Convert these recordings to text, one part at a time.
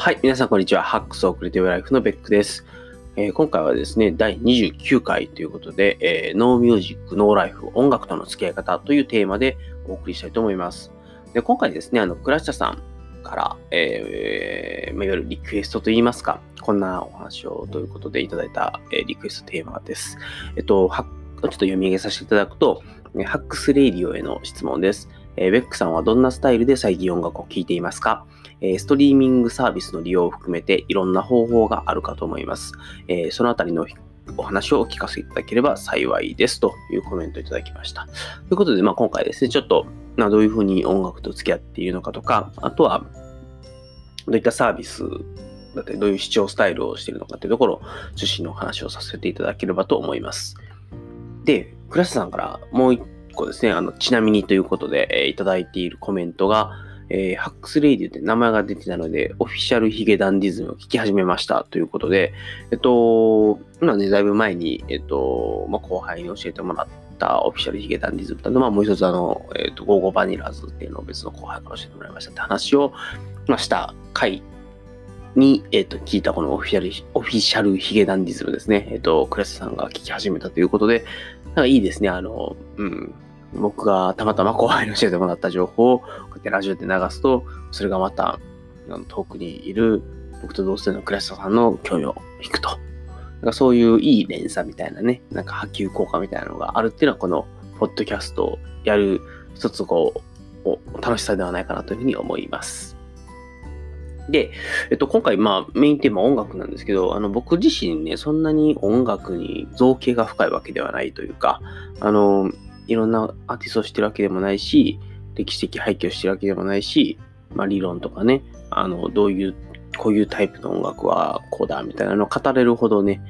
はい、皆さんこんにちは。ハックスをクリエイティブライフのベックです。今回はですね、第29回ということで、ノーミュージック、ノーライフ、音楽との付き合い方というテーマでお送りしたいと思います。で、今回ですね、倉下さんから、いわゆるリクエストといいますか、こんなお話をということでいただいた、リクエストテーマです。ちょっと読み上げさせていただくと、ハックスレイディオへの質問です。ベックさんはどんなスタイルで最近音楽を聴いていますか？ストリーミングサービスの利用を含めていろんな方法があるかと思います。そのあたりのお話をお聞かせいただければ幸いですというコメントをいただきました。ということで、今回ですね、ちょっとどういうふうに音楽と付き合っているのかとか、あとはどういったサービスだったり、どういう視聴スタイルをしているのかというところを中心のお話をさせていただければと思います。で、倉下さんからもう一個ですね、ちなみにということで、いただいているコメントが、ハックスレイディオって名前が出てたので、オフィシャルヒゲダンディズムを聞き始めましたということで、今ね、だいぶ前に、後輩に教えてもらったオフィシャルヒゲダンディズムと、もう一つゴーゴーバニラーズっていうのを別の後輩から教えてもらいましたって話を、した回に、聞いたこのオフィシャルヒゲダンディズムですね。倉下さんが聞き始めたということで、なんかいいですね。僕がたまたま後輩に教えてもらった情報をこうやってラジオで流すと、それがまた遠くにいる僕と同世代の倉下さんの興味を引くと、なんかそういういい連鎖みたいなね、なんか波及効果みたいなのがあるっていうのは、このポッドキャストをやる一つ楽しさではないかなというふうに思います。で、今回、メインテーマは音楽なんですけど、僕自身ね、そんなに音楽に造詣が深いわけではないというか、いろんなアーティストをしてるわけでもないし、歴史的背景をしてるわけでもないし、理論とかね、こういうタイプの音楽はこうだみたいなのを語れるほどね、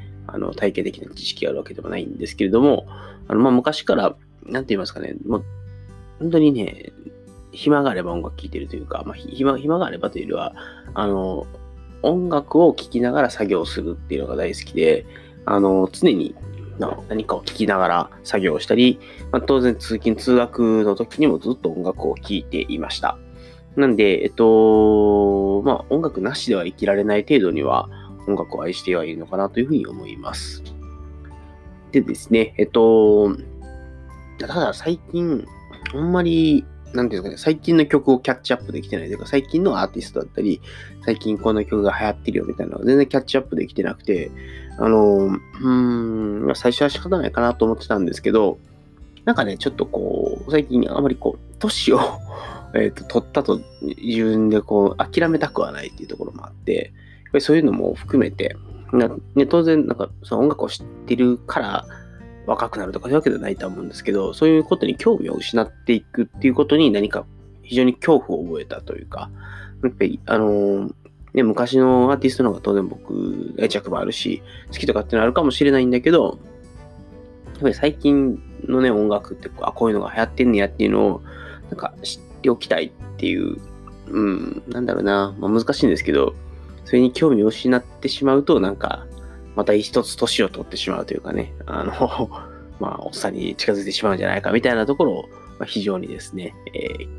体系的な知識があるわけでもないんですけれども、昔から、なんて言いますかね、もう、本当にね、暇があれば音楽聴いてるというか、暇があればというよりは、音楽を聴きながら作業するっていうのが大好きで、常に、何かを聴きながら作業をしたり、当然通勤通学の時にもずっと音楽を聴いていました。なんで、音楽なしでは生きられない程度には音楽を愛してはいるのかなというふうに思います。でですね、ただ最近、あんまり、なんていうんですかね、最近の曲をキャッチアップできてないというか、最近のアーティストだったり、最近この曲が流行ってるよみたいなのが全然キャッチアップできてなくて、最初は仕方ないかなと思ってたんですけど、なんかね、ちょっと最近あまり年を取ったと自分で諦めたくはないっていうところもあって、やっぱりそういうのも含めて、当然なんかその音楽を知ってるから、若くなるとかそういうわけではないと思うんですけど、そういうことに興味を失っていくっていうことに何か非常に恐怖を覚えたというか、やっぱり昔のアーティストの方が当然僕愛着もあるし、好きとかっていうのはあるかもしれないんだけど、やっぱり最近のね、音楽ってこういうのが流行ってんねやっていうのをなんか知っておきたいっていう、難しいんですけど、それに興味を失ってしまうと、なんかまた一つ年を取ってしまうというかね、おっさんに近づいてしまうんじゃないかみたいなところを、非常にですね、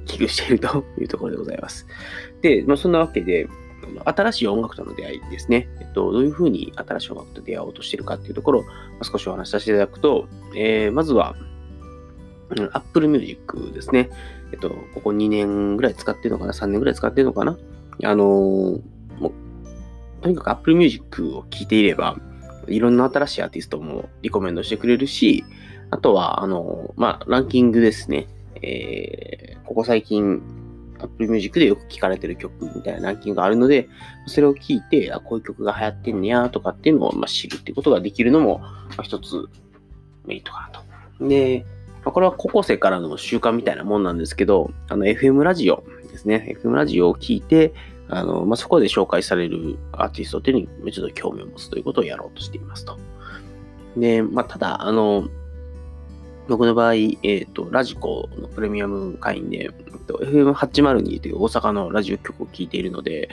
危惧しているというところでございます。で、そんなわけで、新しい音楽との出会いですね。どういうふうに新しい音楽と出会おうとしているかっていうところを、少しお話しさせていただくと、まずは、Apple Music ですね。ここ2年ぐらい使ってるのかな ?3 年ぐらい使ってるのかな？とにかく Apple Music を聴いていれば、いろんな新しいアーティストもリコメンドしてくれるし、あとは、ランキングですね。ここ最近、Apple Music でよく聴かれてる曲みたいなランキングがあるので、それを聴いて、こういう曲が流行ってんねやとかっていうのを、知るっていうことができるのも、一つメリットかなと。で、これは高校生からの習慣みたいなもんなんですけど、FM ラジオですね。FM ラジオを聴いて、そこで紹介されるアーティストっていうのにちょっと興味を持つということをやろうとしていますと。で、ただ、僕の場合、ラジコのプレミアム会員で、FM802 という大阪のラジオ局を聴いているので、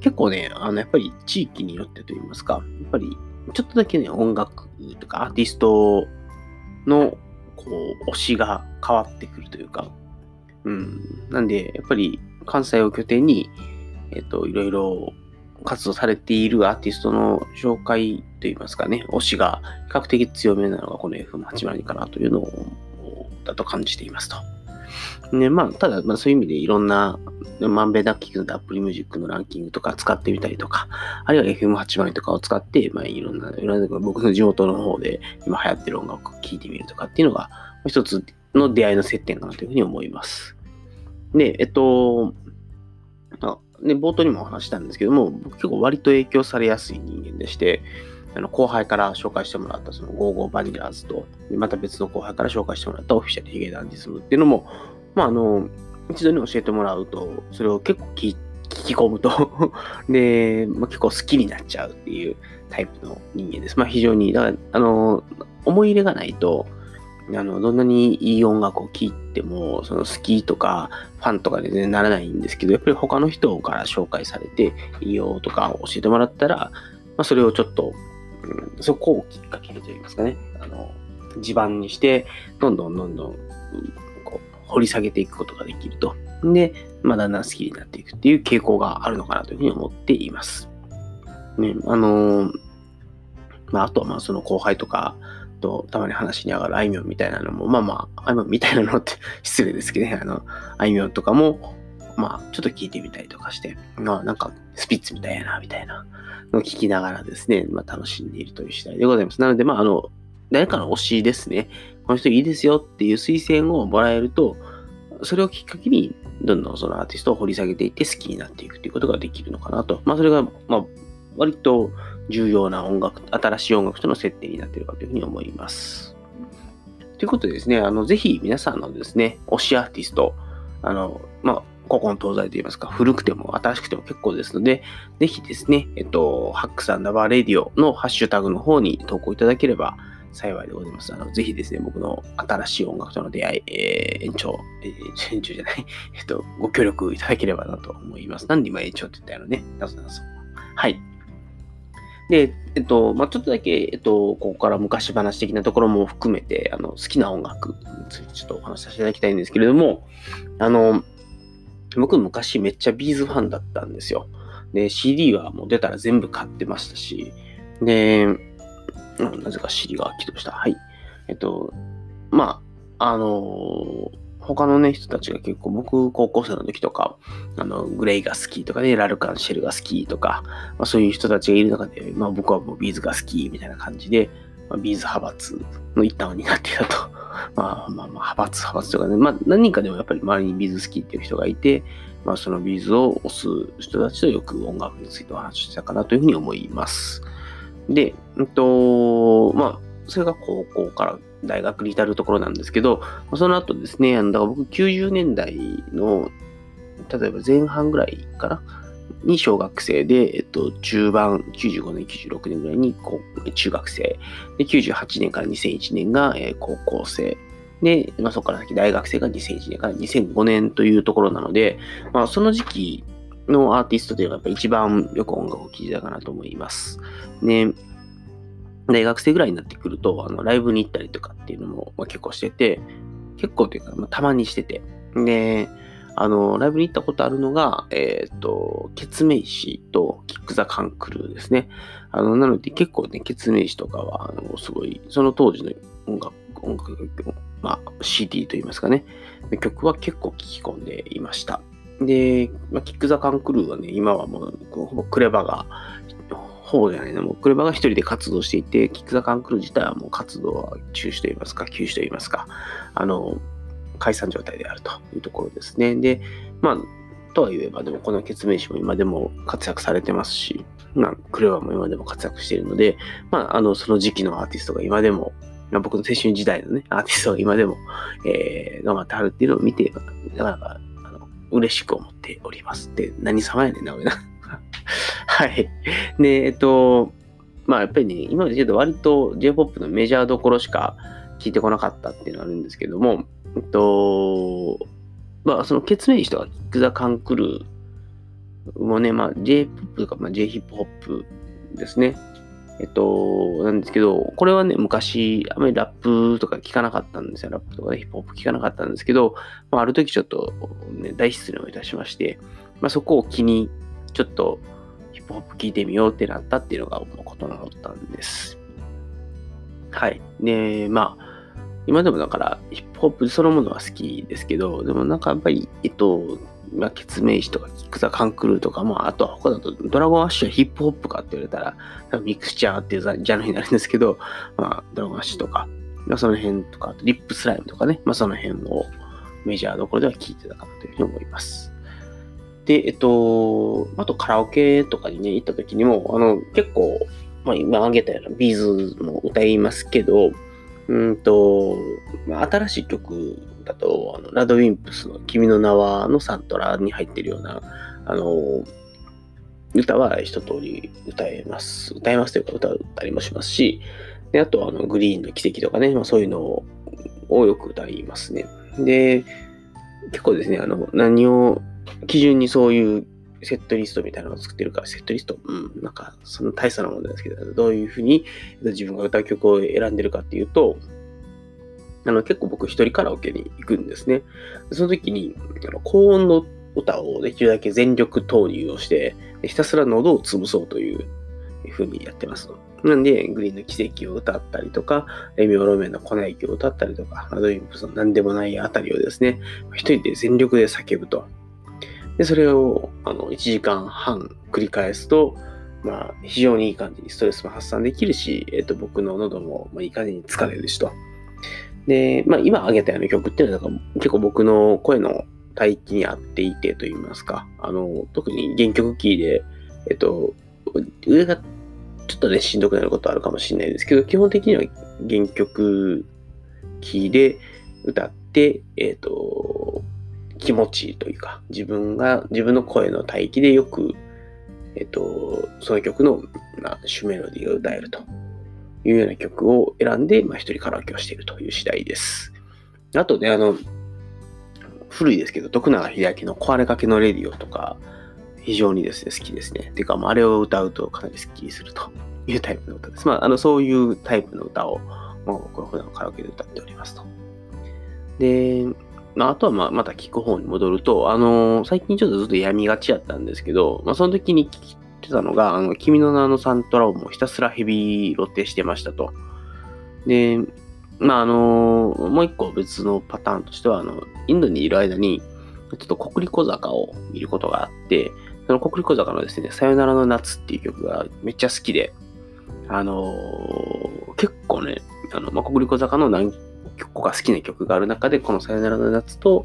結構ね、やっぱり地域によってといいますか、やっぱりちょっとだけね、音楽とかアーティストの、推しが変わってくるというか、なんで、やっぱり関西を拠点に、いろいろ活動されているアーティストの紹介といいますかね、推しが比較的強めなのがこの FM802 かなというのをだと感じていますと。ね、まあ、ただ、そういう意味でいろんな、まんべんなく聞くので Apple Music のランキングとか使ってみたりとか、あるいは FM802 とかを使って、まあ、いろんな僕の地元の方で今流行ってる音楽を聴いてみるとかっていうのが、一つの出会いの接点かなというふうに思います。で、冒頭にもお話したんですけども、僕結構割と影響されやすい人間でして、後輩から紹介してもらったその55バニラーズと、また別の後輩から紹介してもらったオフィシャルヒゲダンディズムっていうのも、まあ一度に教えてもらうと、それを結構聞き込むとで、まあ、結構好きになっちゃうっていうタイプの人間です。まあ非常に、だから思い入れがないと、どんなにいい音楽を聴いても、その好きとかファンとかで、ね、ならないんですけど、やっぱり他の人から紹介されて、いいよとか教えてもらったら、まあ、それをちょっと、そこをきっかけといいますかね、地盤にして、どんどんこう掘り下げていくことができると。で、まあ、だんだん好きになっていくっていう傾向があるのかなというふうに思っています。ね、まあ、あとはまあその後輩とか、たまに話に上がるあいみょんみたいなのも、あいみょんみたいなのって失礼ですけどね、あいみょんとかも、まあ、ちょっと聞いてみたりとかして、まあ、なんか、スピッツみたいやな、みたいなのを聞きながらですね、まあ、楽しんでいるという次第でございます。なので、まあ、誰かの推しですね、この人いいですよっていう推薦をもらえると、それをきっかけに、どんどんそのアーティストを掘り下げていって好きになっていくということができるのかなと。まあ、それが、まあ、割と重要な音楽、新しい音楽との接点になっているかというふうに思います。ということでですね、ぜひ皆さんのですね、推しアーティスト、まあ、古今東西といいますか、古くても新しくても結構ですので、ぜひですね、ハックス&バーレディオのハッシュタグの方に投稿いただければ幸いでございます。ぜひですね、僕の新しい音楽との出会い、延長じゃない、ご協力いただければなと思います。なんで今延長って言ったよね、なぞ。はい。で、まあ、ちょっとだけ、ここから昔話的なところも含めて、好きな音楽についてちょっとお話しさせていただきたいんですけれども、僕昔めっちゃビーズファンだったんですよ。で、CD はもう出たら全部買ってましたし、で、なぜか CD が起動した。はい。まあ、他のね、人たちが結構、僕、高校生の時とか、グレイが好きとかね、ラルカンシェルが好きとか、まあ、そういう人たちがいる中で、まあ僕はもうビーズが好きみたいな感じで、まあ、ビーズ派閥の一端になっていたと。派閥とかね、まあ何人かでもやっぱり周りにビーズ好きっていう人がいて、まあそのビーズを推す人たちとよく音楽についてお話ししたかなというふうに思います。で、まあ、それが高校から大学に至るところなんですけど、その後ですね、だから僕90年代の、例えば前半ぐらいかな、に小学生で、中盤、95年、96年ぐらいに中学生、で98年から2001年が高校生、で、まあ、そこから先大学生が2001年から2005年というところなので、まあ、その時期のアーティストというのがやっぱり一番よく音楽を聴いてたかなと思います。ね、大学生ぐらいになってくると、ライブに行ったりとかっていうのも結構してて、結構というか、まあ、たまにしてて。で、ライブに行ったことあるのが、ケツメイシとキックザカンクルーですね。なので結構ね、ケツメイシとかは、すごい、その当時の音楽、まあ、CD といいますかね、曲は結構聴き込んでいました。で、まあ、キックザカンクルーはね、今はもう、ほぼクレバが、もうクレバが一人で活動していて、キックザカンクルー自体はもう活動は中止といいますか、休止といいますか、解散状態であるというところですね。で、まあ、とは言えば、でもこのケツメイシも今でも活躍されてますし、まあ、クレバも今でも活躍しているので、まあ、その時期のアーティストが今でも、まあ、僕の青春時代のね、アーティストが今でも、頑張ってはるっていうのを見て、なかなか、嬉しく思っております。で、何様やねんな、俺な。はい。で、まあ、やっぱりね、今までちょっと割と J-POP のメジャーどころしか聞いてこなかったっていうのがあるんですけども、まあ、そのケツメイシとかキックザカンクルーもね、まあ、J-POP とか、まあ、J-HIP-HOP ですね。なんですけど、これはね、昔、あまりラップとか聞かなかったんですよ。ラップとかで、ね、ヒップホップ聞かなかったんですけど、まあ、ある時ちょっと、ね、大失恋をいたしまして、まあ、そこを気に、ちょっと、ップホップ聴いてみようってなったっていうのがことの発端です。はい。で、まあ、今でもだからヒップホップそのものは好きですけど、でもなんかやっぱり、ケツメイシとかキックザカンクルーとか、まあ、あとは他だとドラゴンアッシュはヒップホップかって言われたら、ミクスチャーっていうジャンルになるんですけど、まあ、ドラゴンアッシュとか、まあ、その辺とか、あとリップスライムとかね、まあ、その辺をメジャーどころでは聞いてたかなというふうに思います。で、あとカラオケとかにね、行った時にも、結構、まあ、今挙げたようなビーズも歌いますけど、新しい曲だとラドウィンプスの君の名はのサントラに入ってるような歌は一通り歌えますというか歌ったりもしますし、であとグリーンの奇跡とかね、まあ、そういうのをよく歌いますね。で結構ですね何を基準にそういうセットリストみたいなのを作ってるから、セットリスト、なんか、そんな大差なもんですけど、どういうふうに自分が歌う曲を選んでるかっていうと、結構僕一人カラオケに行くんですね。その時に、高音の歌をできるだけ全力投入をして、ひたすら喉を潰そうというふうにやってます。なんで、グリーンの奇跡を歌ったりとか、レミオロメンの粉雪を歌ったりとか、ラドウィンプスの何でもないあたりをですね、一人で全力で叫ぶと。でそれを1時間半繰り返すと、まあ、非常にいい感じにストレスも発散できるし、僕の喉もいい感じに疲れるしと。で、まあ、今挙げたような曲っていうのは結構僕の声の帯域に合っていてといいますか、特に原曲キーで、上がちょっとねしんどくなることあるかもしれないですけど、基本的には原曲キーで歌って、気持ちいいというか、自分の声の帯域でよく、その曲の、主メロディーを歌えるというような曲を選んで、まあ、一人カラオケをしているという次第です。あとね、古いですけど、徳永英明の壊れかけのレディオとか、非常にですね、好きですね。ていうか、あれを歌うとかなりスッキリするというタイプの歌です。まあ、そういうタイプの歌を、僕は普段カラオケで歌っておりますと。で、まあ、あとはまた聴く方に戻ると、最近ちょっとずっと病みがちやったんですけど、まあ、その時に聴いてたのが、君の名のサントラをもうひたすらヘビロテしてましたと。で、まあ、もう一個別のパターンとしては、インドにいる間に、ちょっとコクリコ坂を見ることがあって、そのコクリコ坂のですね、さよならの夏っていう曲がめっちゃ好きで、結構ね、コクリコ坂の結構好きな曲がある中で、このさよならの夏と、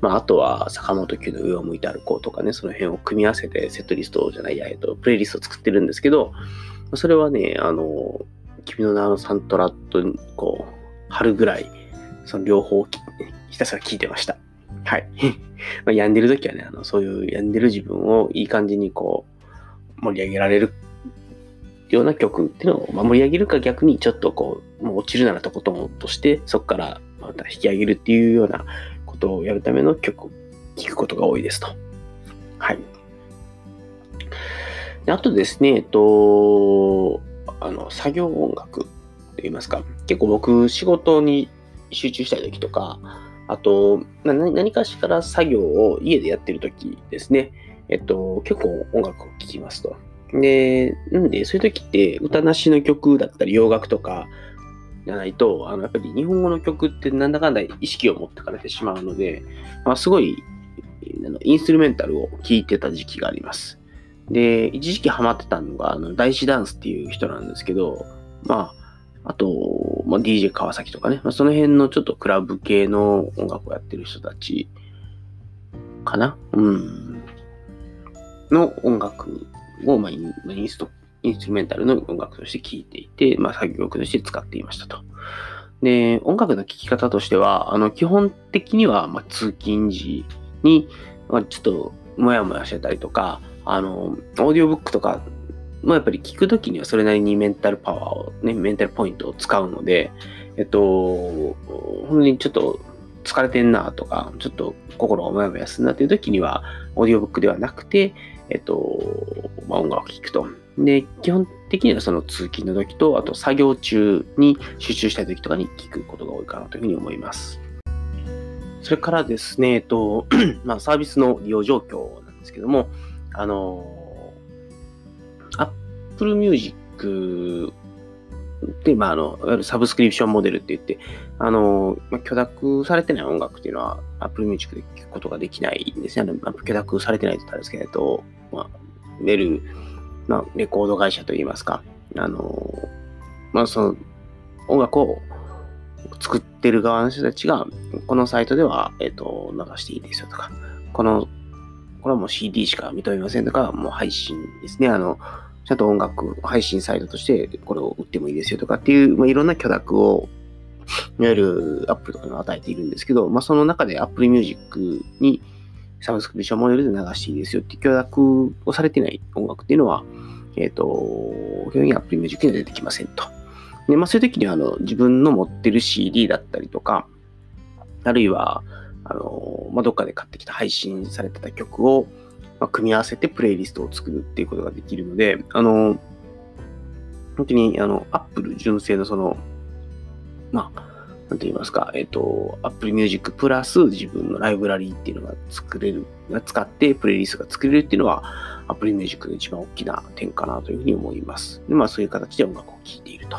まあ、あとは坂本九の上を向いて歩こうとかね、その辺を組み合わせてセットリストじゃないや、プレイリストを作ってるんですけど、それはね、君の名のサントラと、こう、春ぐらい、その両方ひたすら聴いてました。はい。まあ、病んでる時はね、そういう病んでる自分をいい感じにこう、盛り上げられるような曲っていうのを盛り上げるか、逆にちょっとこう、もう落ちるならとことん落として、そこからまた引き上げるっていうようなことをやるための曲を聴くことが多いですと。はい。であとですね、作業音楽といいますか、結構僕、仕事に集中したい時とか、あと、何かしら作業を家でやってる時ですね、結構音楽を聴きますと。で、なんで、そういう時って、歌なしの曲だったり、洋楽とかじゃないと、やっぱり日本語の曲ってなんだかんだ意識を持ってかれてしまうので、まあ、すごい、インストゥルメンタルを聴いてた時期があります。で、一時期ハマってたのが、大師ダンスっていう人なんですけど、まあ、あと、まあ、DJ 川崎とかね、まあ、その辺のちょっとクラブ系の音楽をやってる人たちかな、の音楽を、まあ、インストゥルメンタルの音楽として聴いていて、まあ、作業曲として使っていましたと。で、音楽の聴き方としては、基本的には、まあ、通勤時に、まあ、ちょっともやもやしてたりとか、オーディオブックとかもやっぱり聴くときにはそれなりにメンタルパワーを、ね、メンタルポイントを使うので、本当にちょっと疲れてんなとか、ちょっと心がもやもやするなというときには、オーディオブックではなくて、まあ、音楽を聴くと。で、基本的にはその通勤の時と、あと作業中に集中したい時とかに聴くことが多いかなというふうに思います。それからですね、まあ、サービスの利用状況なんですけども、Apple Music で、まあ、いわゆるサブスクリプションモデルって言って、許諾されてない音楽っていうのは Apple Music で聴くことができないんですね。許諾されてないって言ったんですけれど、まあ、いわゆる、まあ、レコード会社といいますか、まあ、その、音楽を作ってる側の人たちが、このサイトでは、流していいですよとか、これはもう CD しか認めませんとか、もう配信ですね。ちゃんと音楽配信サイトとしてこれを売ってもいいですよとかっていう、まあ、いろんな許諾を、いわゆる Apple とかに与えているんですけど、まあ、その中で Apple Music にサブスクリプションモデルで流していいですよっていう許諾をされてない音楽っていうのは、基本的に Apple Music には出てきませんと。で、まあ、そういう時には自分の持ってる CD だったりとか、あるいは、まあ、どっかで買ってきた配信されてた曲を、まあ、組み合わせてプレイリストを作るっていうことができるので、本当にApple 純正のその、まあ、なんて言いますか、Apple Music プラス自分のライブラリーっていうのが使ってプレイリストが作れるっていうのは Apple Music の一番大きな点かなというふうに思います。で、まあ、そういう形で音楽を聴いていると。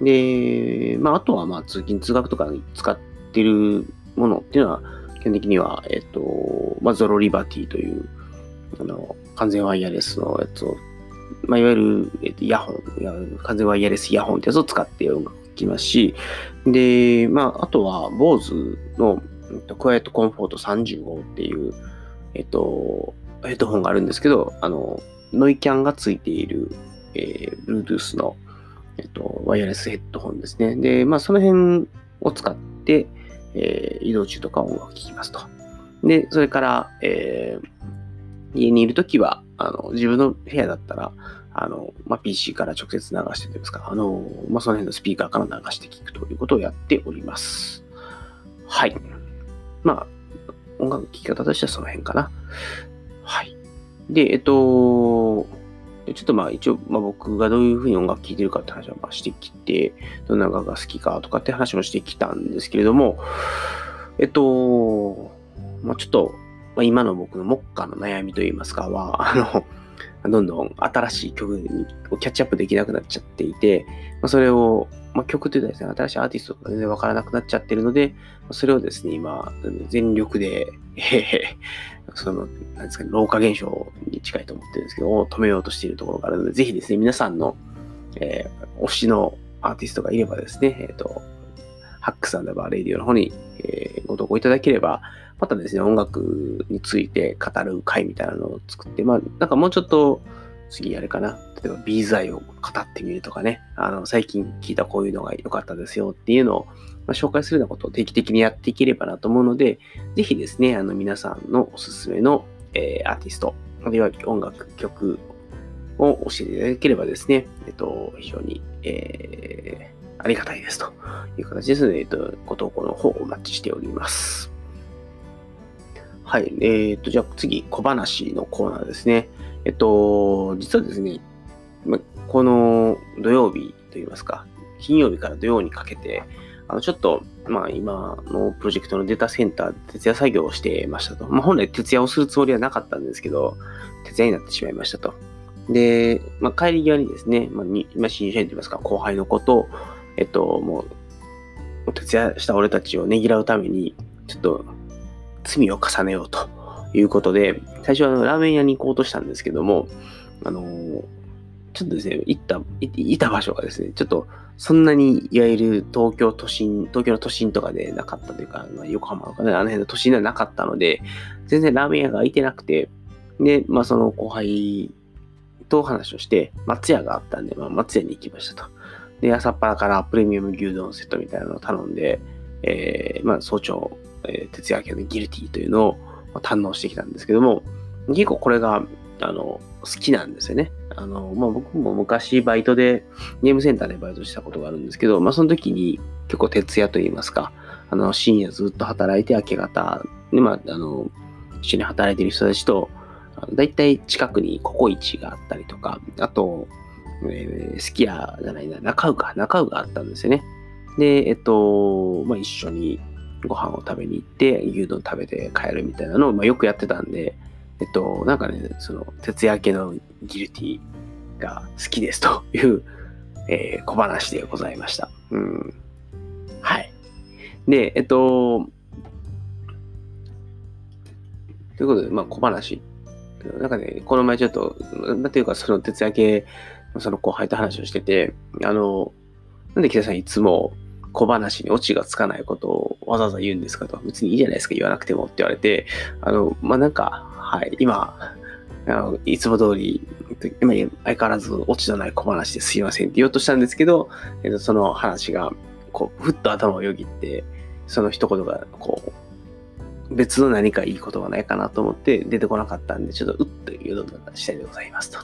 で、まあ、あとはまあ通勤通学とかに使ってるものっていうのは、基本的には、まあ、Zorro Liberty という、完全ワイヤレスのやつを、まあ、いわゆる、イヤホン、完全ワイヤレスイヤホンってやつを使って音楽を聴きますし、で、まあ、あとは、BOSE の、クワイエットコンフォート35っていう、ヘッドホンがあるんですけど、ノイキャンがついている、Bluetooth の、ワイヤレスヘッドホンですね。で、まあ、その辺を使って、移動中とか音楽を聴きますと。で、それから、家にいるときは、自分の部屋だったら、まあ、PC から直接流してといいますか、まあ、その辺のスピーカーから流して聴くということをやっております。はい。まあ、音楽聴き方としてはその辺かな。はい。で、ちょっとまあ一応、まあ、僕がどういうふうに音楽聴いてるかって話はまあしてきて、どんな音楽が好きかとかって話もしてきたんですけれども、まあ、ちょっと、まあ、今の僕の目下の悩みといいますかは、どんどん新しい曲をキャッチアップできなくなっちゃっていて、まあ、それを、まあ、曲というとですね、新しいアーティストが全然わからなくなっちゃってるので、それをですね、今、全力で、その、なんですかね、老化現象に近いと思ってるんですけど、止めようとしているところがあるので、ぜひですね、皆さんの、推しのアーティストがいればですね、ハックス&バーレディオの方に、ご投稿いただければ、またですね、音楽について語る会みたいなのを作って、まあ、なんかもうちょっと、次あれかな。例えばビーズ愛を語ってみるとかね、最近聞いたこういうのが良かったですよっていうのを、まあ、紹介するようなことを定期的にやっていければなと思うので、ぜひですね、皆さんのおすすめの、アーティスト、あるいは音楽曲を教えていただければですね、非常に、ありがたいですという形ですので、ご投稿の方お待ちしております。はい。じゃあ次、小話のコーナーですね。実はですね、この土曜日といいますか、金曜日から土曜にかけて、ちょっと、まあ今のプロジェクトのデータセンターで徹夜作業をしてましたと。まあ本来徹夜をするつもりはなかったんですけど、徹夜になってしまいましたと。で、まあ帰り際にですね、まあ新社員といいますか、後輩の子と、もう、徹夜した俺たちをねぎらうために、ちょっと罪を重ねようと。いうことで、最初はラーメン屋に行こうとしたんですけども、ちょっとですね、行った場所がですね、ちょっとそんなにいわゆる東京の都心とかでなかったというか、まあ、横浜とかね、あの辺の都心ではなかったので、全然ラーメン屋が開いてなくて、で、まあその後輩と話をして、松屋があったんで、まあ松屋に行きましたと。で、朝っぱらからプレミアム牛丼セットみたいなのを頼んで、まあ早朝、徹夜明けのギルティというのを、堪能してきたんですけども、結構これが好きなんですよね。まあ、僕も昔バイトでゲームセンターでバイトしたことがあるんですけど、まあ、その時に結構徹夜といいますか、深夜ずっと働いて明け方で、まあ、一緒に働いてる人たちとだいたい近くにココイチがあったりとか、あと、すき家じゃないな、中尾があったんですよね。で、まあ、一緒にご飯を食べに行って、牛丼食べて帰るみたいなのを、まあ、よくやってたんで、なんかね、その、徹夜明けのギルティが好きですという、小話でございました。うん。はい。で、ということで、まあ、小話。なんかね、この前ちょっと、なんていうか、その徹夜系、その後輩と話をしてて、なんで北さんいつも小話にオチがつかないことをわざわざ言うんですかと、別にいいじゃないですか、言わなくてもって言われて、まあ、なんか、はい、今、いつも通り、今相変わらずオチのない小話ですいませんって言おうとしたんですけど、その話が、こう、ふっと頭をよぎって、その一言が、こう、別の何かいいことがないかなと思って出てこなかったんで、ちょっとうっというような次第でございますと。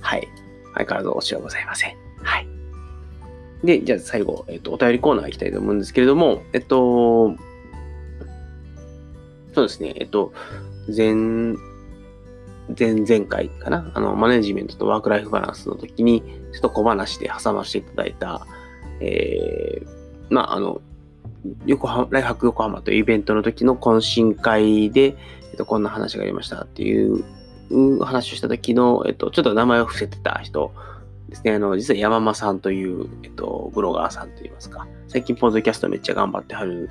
はい。相変わらずお知らせございません。はい。で、じゃあ最後、お便りコーナー行きたいと思うんですけれども、そうですね、前々回かな、マネジメントとワークライフバランスの時に、ちょっと小話で挟ませていただいた、まあ、ライフハック横浜というイベントの時の懇親会で、こんな話がありましたっていう話をした時の、ちょっと名前を伏せてた人ですね。実は山間さんという、ブロガーさんといいますか、最近ポッドキャストめっちゃ頑張ってはる、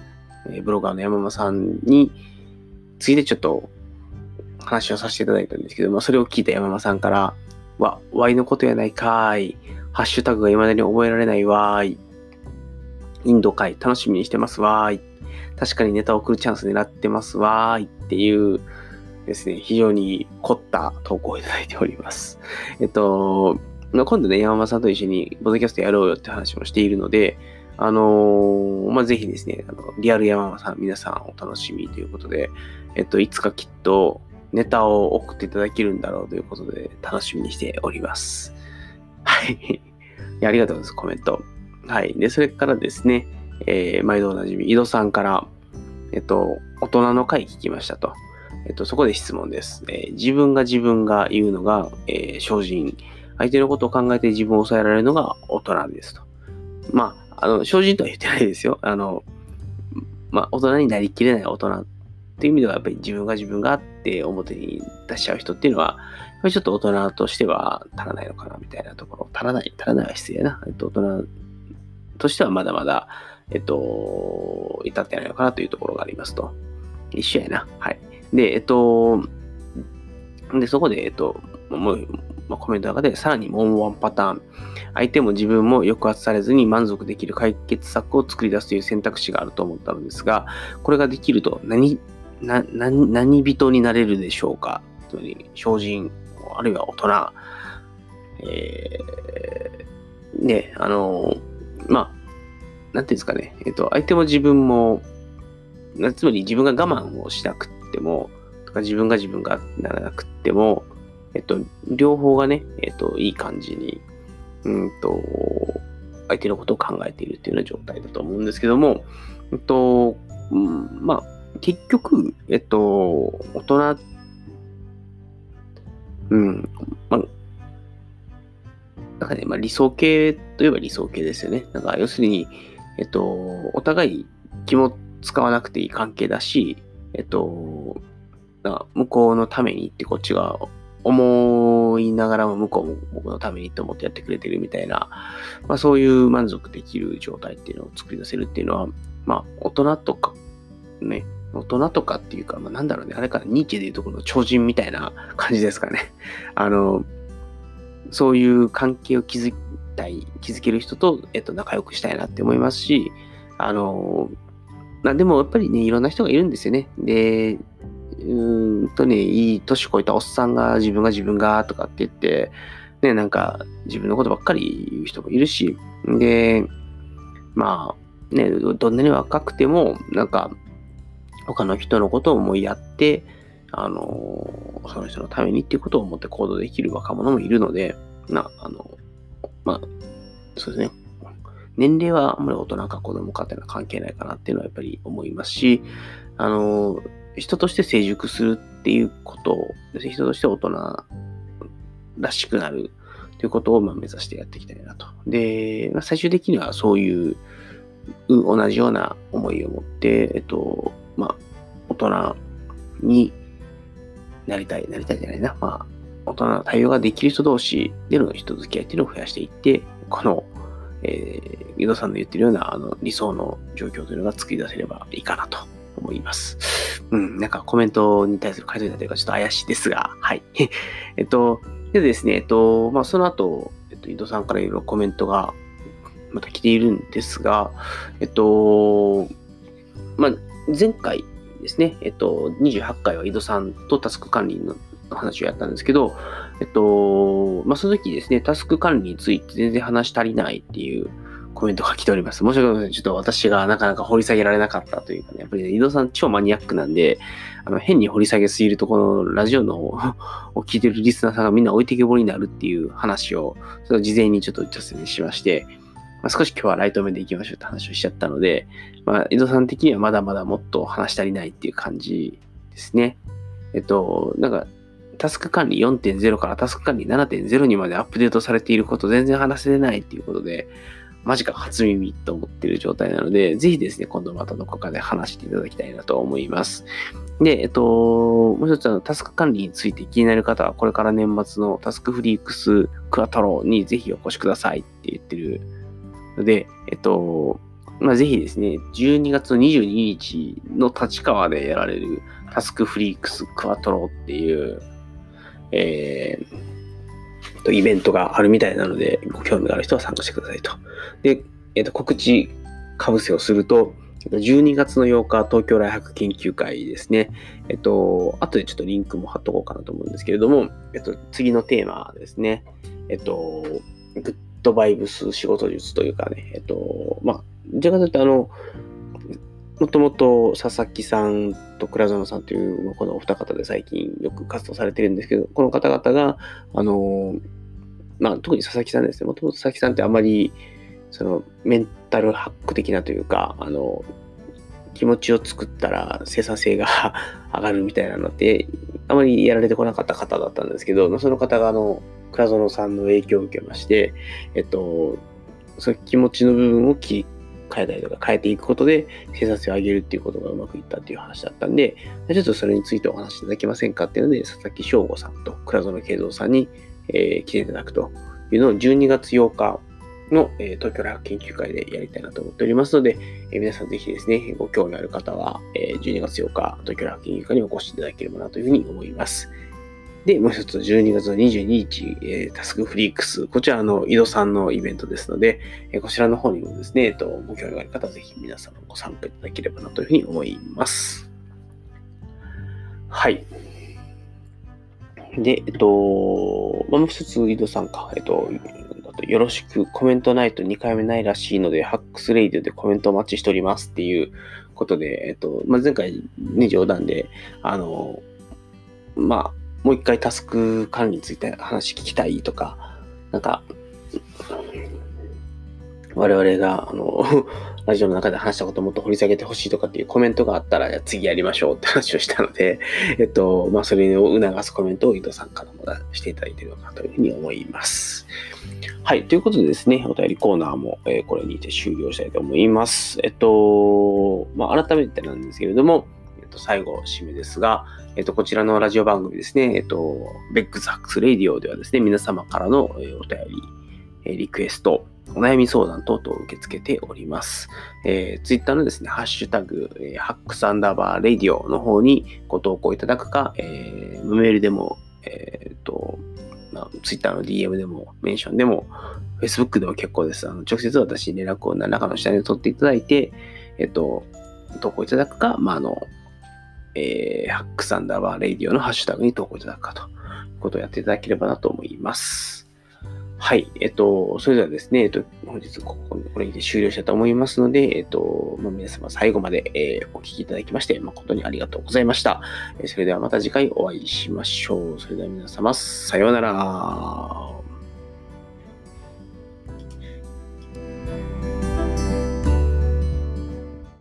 ブロガーの山間さんについてちょっと話をさせていただいたんですけど、まあ、それを聞いた山間さんからは、ワイのことやないかーい。ハッシュタグが未だに覚えられないわーい。インド会楽しみにしてますわーい。確かにネタを送るチャンス狙ってますわーいっていうですね、非常に凝った投稿をいただいております。今度ね、山間さんと一緒にポッドキャストやろうよって話もしているので、まあ、ぜひですね、リアル山間さん、皆さんお楽しみということで、いつかきっとネタを送っていただけるんだろうということで、楽しみにしております。はい。ありがとうございます、コメント。はい。で、それからですね、毎度おなじみ、井戸さんから、大人の会聞きましたと。そこで質問です。自分が言うのが、精進。相手のことを考えて自分を抑えられるのが大人ですと。まあ、精進とは言ってないですよ。まあ、大人になりきれない大人っていう意味では、やっぱり自分があって表に出しちゃう人っていうのは、やっぱりちょっと大人としては足らないのかなみたいなところ。足らないは失礼な。大人としてはまだまだ、至ってないのかなというところがありますと。一緒やな。はい。で、そこで、もう、まあ、コメントの中で、さらにもうワンパターン。相手も自分も抑圧されずに満足できる解決策を作り出すという選択肢があると思ったのですが、これができると何人になれるでしょうか。つまり、精進、あるいは大人。ね、まあ、なんていうんですかね、相手も自分も、つまり自分が我慢をしなくっても、とか自分がならなくっても、両方がね、いい感じに、相手のことを考えているっていうような状態だと思うんですけども、まあ、結局、大人、うん、まあ、なんかね、まあ、理想系といえば理想系ですよね。なんか要するに、お互い気も使わなくていい関係だし、向こうのためにってこっちが思いながらも向こうも僕のためにと思ってやってくれてるみたいな、まあ、そういう満足できる状態っていうのを作り出せるっていうのは、まあ、大人とか、ね、大人とかっていうか、まあ、なんだろうね、あれかな、ニーチェでいうところの超人みたいな感じですかね。そういう関係を築ける人と、仲良くしたいなって思いますし、でもやっぱりね、いろんな人がいるんですよね。で、いい年越えたおっさんが自分がとかって言って、ね、なんか自分のことばっかり言う人もいるし、で、まあ、ね、どんなに若くても、なんか、他の人のことを思いやって、その人のためにっていうことを思って行動できる若者もいるので、まあ、そうですね。年齢はあんまり大人か子供かっていうのは関係ないかなっていうのはやっぱり思いますし、人として成熟するっていうことを、人として大人らしくなるということをまあ目指してやっていきたいなと。で、まあ、最終的にはそういう同じような思いを持って、まあ、大人になりたいじゃないな。まあ、大人な対応ができる人同士での人付き合いっていうのを増やしていって、この、井戸さんの言ってるような理想の状況というのが作り出せればいいかなと思います。なんかコメントに対する回答になってるかちょっと怪しいですが、はい。でですね、その後、井戸さんからいろいろコメントがまた来ているんですが、前回ですね、28回は井戸さんとタスク管理の話をやったんですけど、その時ですね、タスク管理について全然話足りないっていうコメントが来ております。申し訳ございません。ちょっと私がなかなか掘り下げられなかったというかね、やっぱり、井戸さん超マニアックなんで、変に掘り下げすぎると、このラジオのを聞いてるリスナーさんがみんな置いてけぼりになるっていう話を、それを事前にちょっと打ち合わせにしまして、少し今日はライト目でいきましょうって話をしちゃったので、井戸さん的にはまだまだもっと話し足りないっていう感じですね。タスク管理 4.0 からタスク管理 7.0 にまでアップデートされていること全然話せないっていうことで、マジか初耳と思ってる状態なので、ぜひですね、今度またどこかで話していただきたいなと思います。で、もう一つタスク管理について気になる方は、これから年末のタスクフリークスクワトロにぜひお越しくださいって言ってるので、ぜひですね、12月22日の立川でやられるタスクフリークスクワトロっていう、イベントがあるみたいなので、ご興味がある人は参加してくださいと。で、告知かぶせをすると、12月の8日、東京ライハック研究会ですね。後でちょっとリンクも貼っとこうかなと思うんですけれども、次のテーマですね。グッドバイブス仕事術というかね、じゃあ、もともと佐々木さんと倉園さんというこのお二方で最近よく活動されてるんですけど、この方々が、特に佐々木さんですね、もともと佐々木さんってあまりメンタルハック的なというか、気持ちを作ったら生産性が上がるみたいなのって、あまりやられてこなかった方だったんですけど、その方が倉園さんの影響を受けまして、その気持ちの部分を変えていくことで生産性を上げるっていうことがうまくいったっていう話だったんで、ちょっとそれについてお話しいただけませんかっていうので、佐々木翔吾さんと倉園慶三さんに、来ていただくというのを12月8日の、東京ライハック研究会でやりたいなと思っておりますので、皆さんぜひですね、ご興味ある方は、12月8日東京ライハック研究会にお越しいただければなというふうに思います。で、もう一つ、12月の22日、タスクフリークス、こちら井戸さんのイベントですので、こちらの方にもですね、ご興味がある方はぜひ皆さんご参加いただければなというふうに思います。はい。で、もう一つ、井戸さんか、よろしく、コメントないと2回目ないらしいので、ハックスレイディオでコメントお待ちしておりますっていうことで、前回ね、冗談で、もう一回タスク管理について話聞きたいとか、なんか、我々がラジオの中で話したことをもっと掘り下げてほしいとかっていうコメントがあったら、次やりましょうって話をしたので、それを促すコメントを井戸さんからもしていただいているのかというふうに思います。はい、ということでですね、お便りコーナーも、これにて終了したいと思います。改めてなんですけれども、最後、締めですが、こちらのラジオ番組ですね、ベックスハックスレディオではですね、皆様からのお便り、リクエスト、お悩み相談等々を受け付けております。Twitter のですね、ハッシュタグ、ハックス_レディオの方にご投稿いただくか、メールでも、Twitter の DM でも、メンションでも、Facebook でも結構です。直接私に連絡を何らかの下に取っていただいて、投稿いただくか、ハックス_レディオのハッシュタグに投稿いただくかということをやっていただければなと思います。はい。それではですね、本日これにて終了したいと思いますので、皆様最後まで、お聞きいただきまして、誠にありがとうございました。それではまた次回お会いしましょう。それでは皆様、さようなら。